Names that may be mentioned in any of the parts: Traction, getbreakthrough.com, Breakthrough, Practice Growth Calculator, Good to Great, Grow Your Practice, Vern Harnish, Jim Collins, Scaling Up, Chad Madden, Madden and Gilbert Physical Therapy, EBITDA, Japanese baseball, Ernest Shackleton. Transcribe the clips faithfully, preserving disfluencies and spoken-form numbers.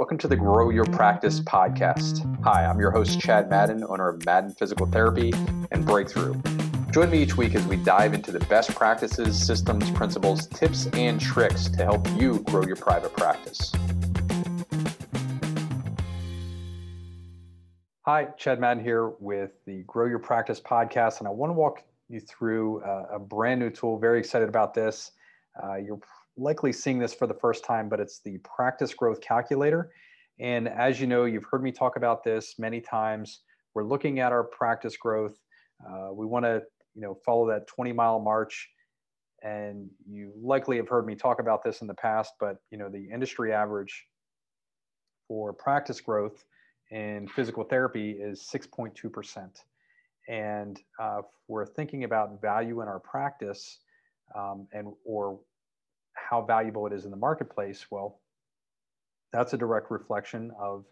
Welcome to the Grow Your Practice podcast. Hi, I'm your host, Chad Madden, owner of Madden Physical Therapy and Breakthrough. Join me each week as we dive into the best practices, systems, principles, tips, and tricks to help you grow your private practice. Hi, Chad Madden here with the Grow Your Practice podcast, and I want to walk you through a, a brand new tool. Very excited about this. Uh, you're likely seeing this for the first time, but it's the Practice Growth Calculator. And as you know, you've heard me talk about this many times. We're looking at our practice growth. Uh, we want to, you know, follow that twenty mile march. And you likely have heard me talk about this in the past, but you know, the industry average for practice growth in physical therapy is six point two percent. And uh, if we're thinking about value in our practice um, and or how valuable it is in the marketplace, well, that's a direct reflection of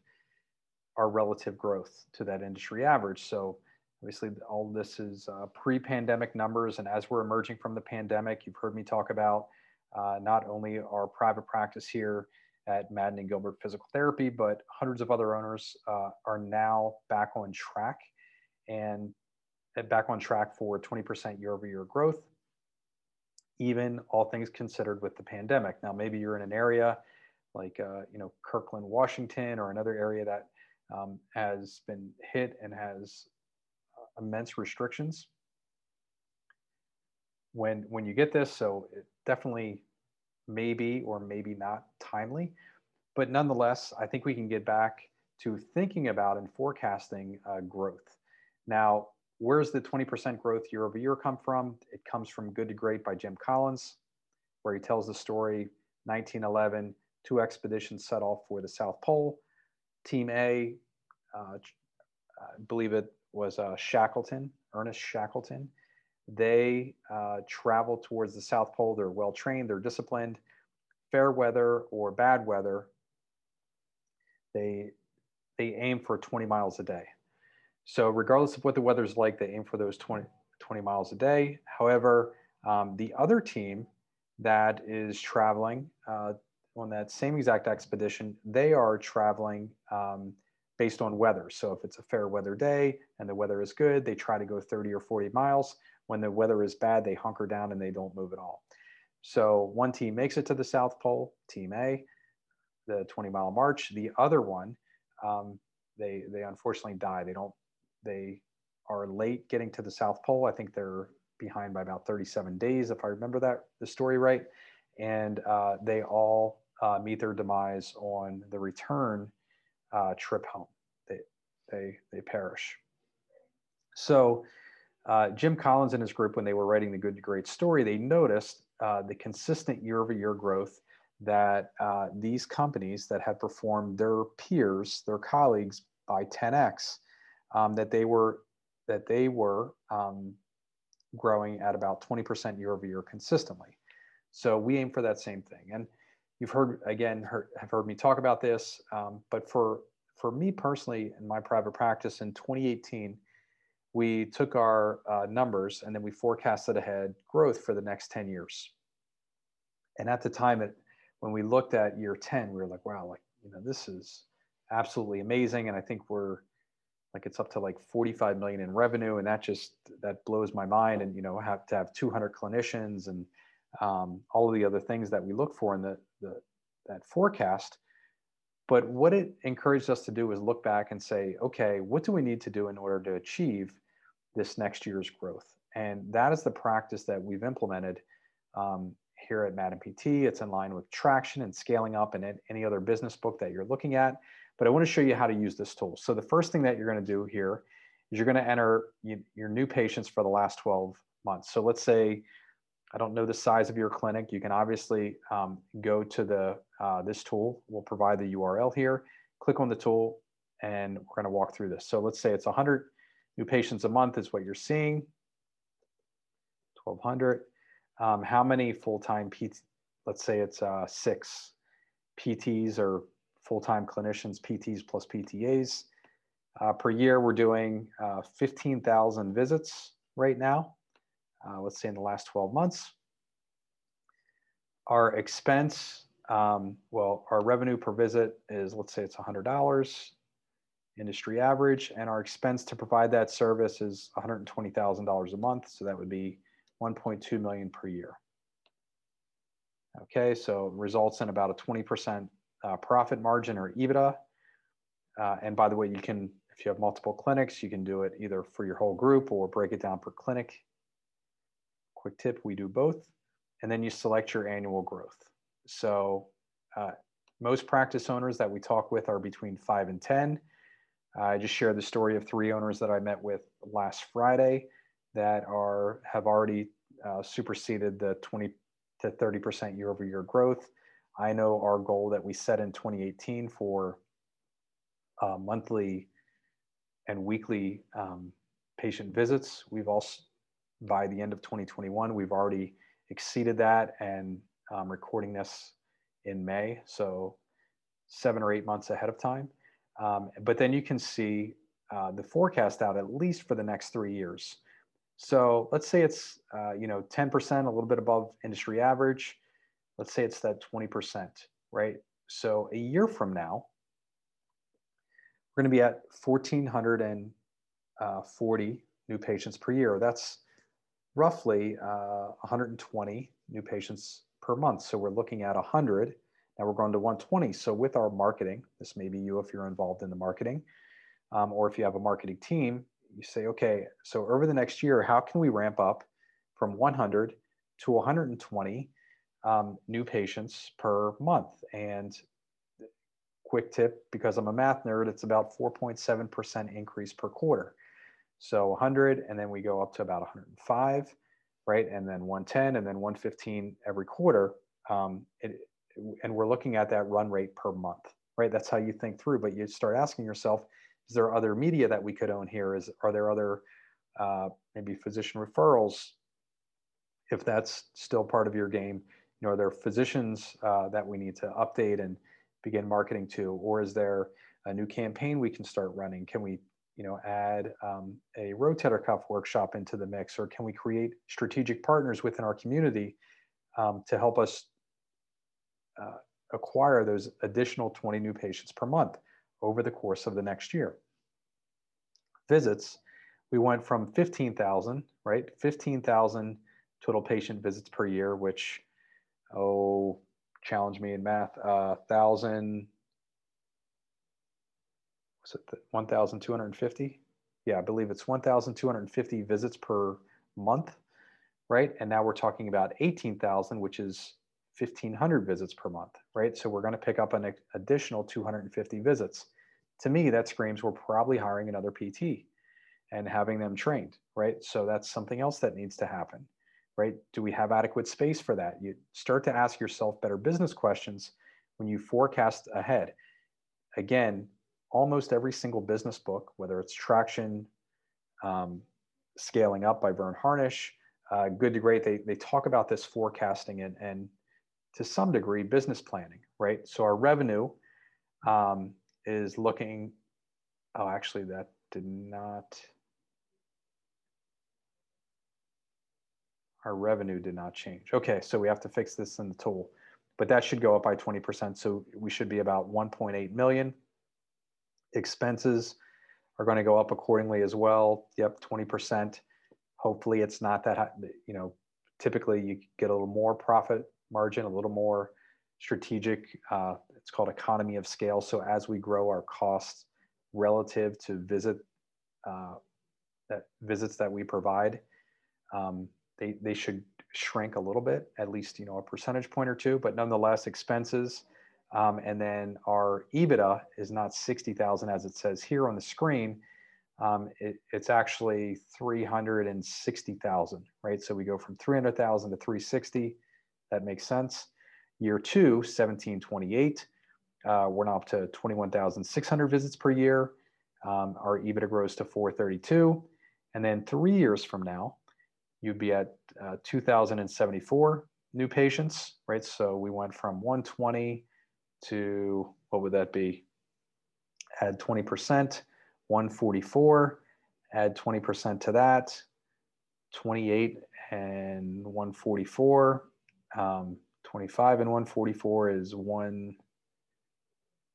our relative growth to that industry average. So obviously all this is uh, pre-pandemic numbers. And as we're emerging from the pandemic, you've heard me talk about uh, not only our private practice here at Madden and Gilbert Physical Therapy, but hundreds of other owners uh, are now back on track and back on track for twenty percent year-over-year growth, even all things considered with the pandemic. Now, maybe you're in an area like, uh, you know, Kirkland, Washington, or another area that um, has been hit and has uh, immense restrictions. When, when you get this, so it definitely maybe or maybe not timely, but nonetheless, I think we can get back to thinking about and forecasting uh, growth. Now, where's the twenty percent growth year over year come from? It comes from Good to Great by Jim Collins, where he tells the story, nineteen eleven, two expeditions set off for the South Pole. Team A, uh, I believe it was uh, Shackleton, Ernest Shackleton. They uh, travel towards the South Pole. They're well-trained, they're disciplined. Fair weather or bad weather, they, they aim for twenty miles a day. So regardless of what the weather's like, they aim for those twenty miles a day. However, um, the other team that is traveling uh, on that same exact expedition, they are traveling um, based on weather. So if it's a fair weather day and the weather is good, they try to go thirty or forty miles. When the weather is bad, they hunker down and they don't move at all. So one team makes it to the South Pole, Team A, the twenty mile march. The other one, um, they they unfortunately die. They don't. They are late getting to the South Pole. I think they're behind by about thirty-seven days, if I remember that the story right. And uh, they all uh, meet their demise on the return uh, trip home. They they they perish. So uh, Jim Collins and his group, when they were writing the Good to Great story, they noticed uh, the consistent year-over-year growth that uh, these companies that had performed their peers, their colleagues, by ten x. Um, that they were that they were um, growing at about twenty percent year over year consistently. So we aim for that same thing. And you've heard again heard, have heard me talk about this. Um, but for for me personally, in my private practice in twenty eighteen, we took our uh, numbers and then we forecasted ahead growth for the next ten years. And at the time, it, when we looked at year ten, we were like, wow, like you know, this is absolutely amazing. And I think we're like it's up to like forty-five million in revenue. And that just, that blows my mind. And, you know, have to have two hundred clinicians and um, all of the other things that we look for in the, the that forecast. But what it encouraged us to do was look back and say, okay, what do we need to do in order to achieve this next year's growth? And that is the practice that we've implemented um, here at Madden P T. It's in line with Traction and Scaling Up and any other business book that you're looking at. But I want to show you how to use this tool. So the first thing that you're going to do here is you're going to enter you, your new patients for the last twelve months. So let's say, I don't know the size of your clinic. You can obviously um, go to the uh, this tool. We'll provide the U R L here. Click on the tool, and we're going to walk through this. So let's say it's one hundred new patients a month is what you're seeing, twelve hundred. Um, how many full-time P T? Let's say it's uh, six P Ts or full-time clinicians, P Ts plus P T As. Uh, per year, we're doing uh, fifteen thousand visits right now, uh, let's say in the last twelve months. Our expense Um, well, our revenue per visit is, let's say it's one hundred dollars, industry average, and our expense to provide that service is one hundred twenty thousand dollars a month. So that would be one point two million dollars per year. Okay, so results in about a twenty percent uh, profit margin or EBITDA. Uh, and by the way, you can, if you have multiple clinics, you can do it either for your whole group or break it down per clinic. Quick tip, we do both. And then you select your annual growth. So uh, most practice owners that we talk with are between five and ten. Uh, I just shared the story of three owners that I met with last Friday that are have already uh, superseded the twenty to thirty percent year over year growth. I know our goal that we set in twenty eighteen for uh, monthly and weekly um, patient visits, we've also, by the end of twenty twenty-one, we've already exceeded that, and I'm recording this in May, so seven or eight months ahead of time. Um, but then you can see uh, the forecast out at least for the next three years. So let's say it's uh, you know, ten percent, a little bit above industry average. Let's say it's that twenty percent, right? So a year from now, we're going to be at one thousand four hundred forty new patients per year. That's roughly uh, one hundred twenty new patients per month. So we're looking at one hundred, now we're going to one hundred twenty. So with our marketing, this may be you if you're involved in the marketing, um, or if you have a marketing team, you say, okay, so over the next year, how can we ramp up from one hundred to one hundred twenty um, new patients per month? And quick tip, because I'm a math nerd, it's about four point seven percent increase per quarter. So one hundred, and then we go up to about one hundred five, right? And then one ten, and then one fifteen every quarter. Um, it, and we're looking at that run rate per month, right? That's how you think through, but you start asking yourself, is there other media that we could own here? Is, are there other, uh, maybe physician referrals, if that's still part of your game? You know, are there physicians uh, that we need to update and begin marketing to? Or is there a new campaign we can start running? Can we you know, add um, a rotator cuff workshop into the mix, or can we create strategic partners within our community um, to help us uh, acquire those additional twenty new patients per month over the course of the next year? Visits, we went from fifteen thousand, right? fifteen thousand total patient visits per year, which, oh, challenge me in math, uh, one thousand, so one thousand two hundred fifty, yeah, I believe it's one thousand two hundred fifty visits per month, right? And now we're talking about eighteen thousand, which is fifteen hundred visits per month, right? So we're going to pick up an additional two hundred fifty visits. To me, that screams we're probably hiring another P T and having them trained, right? So that's something else that needs to happen, right? Do we have adequate space for that? You start to ask yourself better business questions when you forecast ahead. Again, almost every single business book, whether it's Traction, um, Scaling Up by Vern Harnish, uh, Good to Great, they, they talk about this forecasting and, and to some degree business planning, right? So our revenue um, is looking, oh, actually that did not, our revenue did not change. Okay, so we have to fix this in the tool, but that should go up by twenty percent. So we should be about one point eight million. Expenses are going to go up accordingly as well. Yep, twenty percent. Hopefully it's not that high. You know, typically you get a little more profit margin, a little more strategic. Uh, it's called economy of scale. So as we grow our costs relative to visit uh, that visits that we provide, um, they they should shrink a little bit, at least you know a percentage point or two. But nonetheless, expenses. Um, and then our EBITDA is not sixty thousand as it says here on the screen. Um, it, it's actually three hundred sixty thousand, right? So we go from three hundred thousand to three sixty. That makes sense. Year two, seventeen twenty-eight. Uh, we're now up to twenty-one thousand six hundred visits per year. Um, our EBITDA grows to four thirty-two. And then three years from now, you'd be at uh, two thousand seventy-four new patients, right? So we went from one hundred twenty to, what would that be? Add twenty percent, one forty-four, add twenty percent to that, twenty-eight and one forty-four, um, twenty-five and one forty-four is one.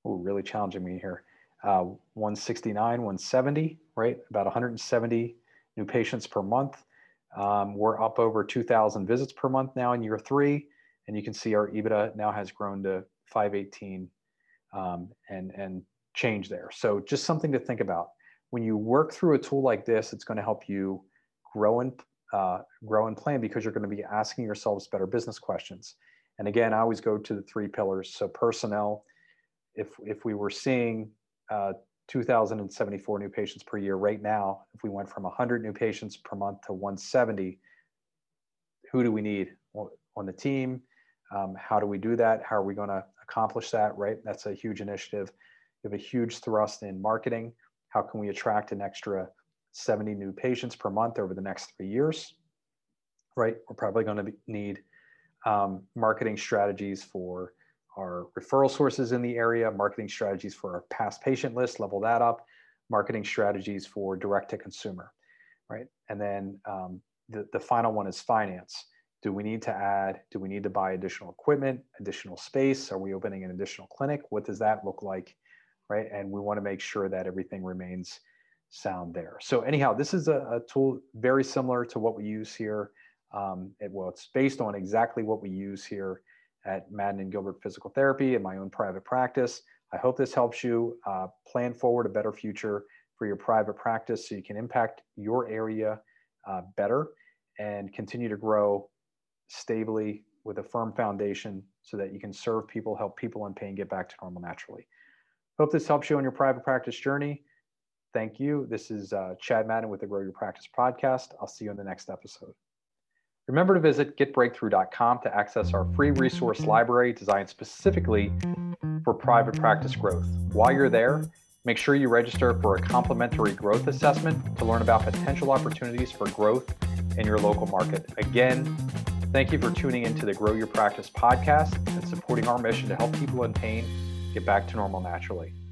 Oh, really challenging me here. Uh, one sixty-nine, one seventy, right? About one hundred seventy new patients per month. Um, we're up over two thousand visits per month now in year three. And you can see our EBITDA now has grown to five eighteen um, and, and change there. So just something to think about. When you work through a tool like this, it's going to help you grow and, uh, grow and plan, because you're going to be asking yourselves better business questions. And again, I always go to the three pillars. So personnel, if, if we were seeing uh, two thousand seventy-four new patients per year right now, if we went from one hundred new patients per month to one seventy, who do we need on the team? Um, how do we do that? How are we going to accomplish that, right? That's a huge initiative. We have a huge thrust in marketing. How can we attract an extra seventy new patients per month over the next three years, right? We're probably going to need um, marketing strategies for our referral sources in the area, marketing strategies for our past patient list, level that up, marketing strategies for direct to consumer, right? And then um, the, the final one is finance. Do we need to add, do we need to buy additional equipment, additional space? Are we opening an additional clinic? What does that look like, right? And we want to make sure that everything remains sound there. So anyhow, this is a, a tool very similar to what we use here. Um, it, well, it's based on exactly what we use here at Madden and Gilbert Physical Therapy in my own private practice. I hope this helps you uh, plan forward a better future for your private practice so you can impact your area uh, better and continue to grow stably with a firm foundation so that you can serve people, help people in pain get back to normal naturally. Hope this helps you on your private practice journey. Thank you. This is uh, Chad Madden with the Grow Your Practice podcast. I'll see you in the next episode. Remember to visit get breakthrough dot com to access our free resource library designed specifically for private practice growth. While you're there, make sure you register for a complimentary growth assessment to learn about potential opportunities for growth in your local market. Again, thank you for tuning into the Grow Your Practice podcast and supporting our mission to help people in pain get back to normal naturally.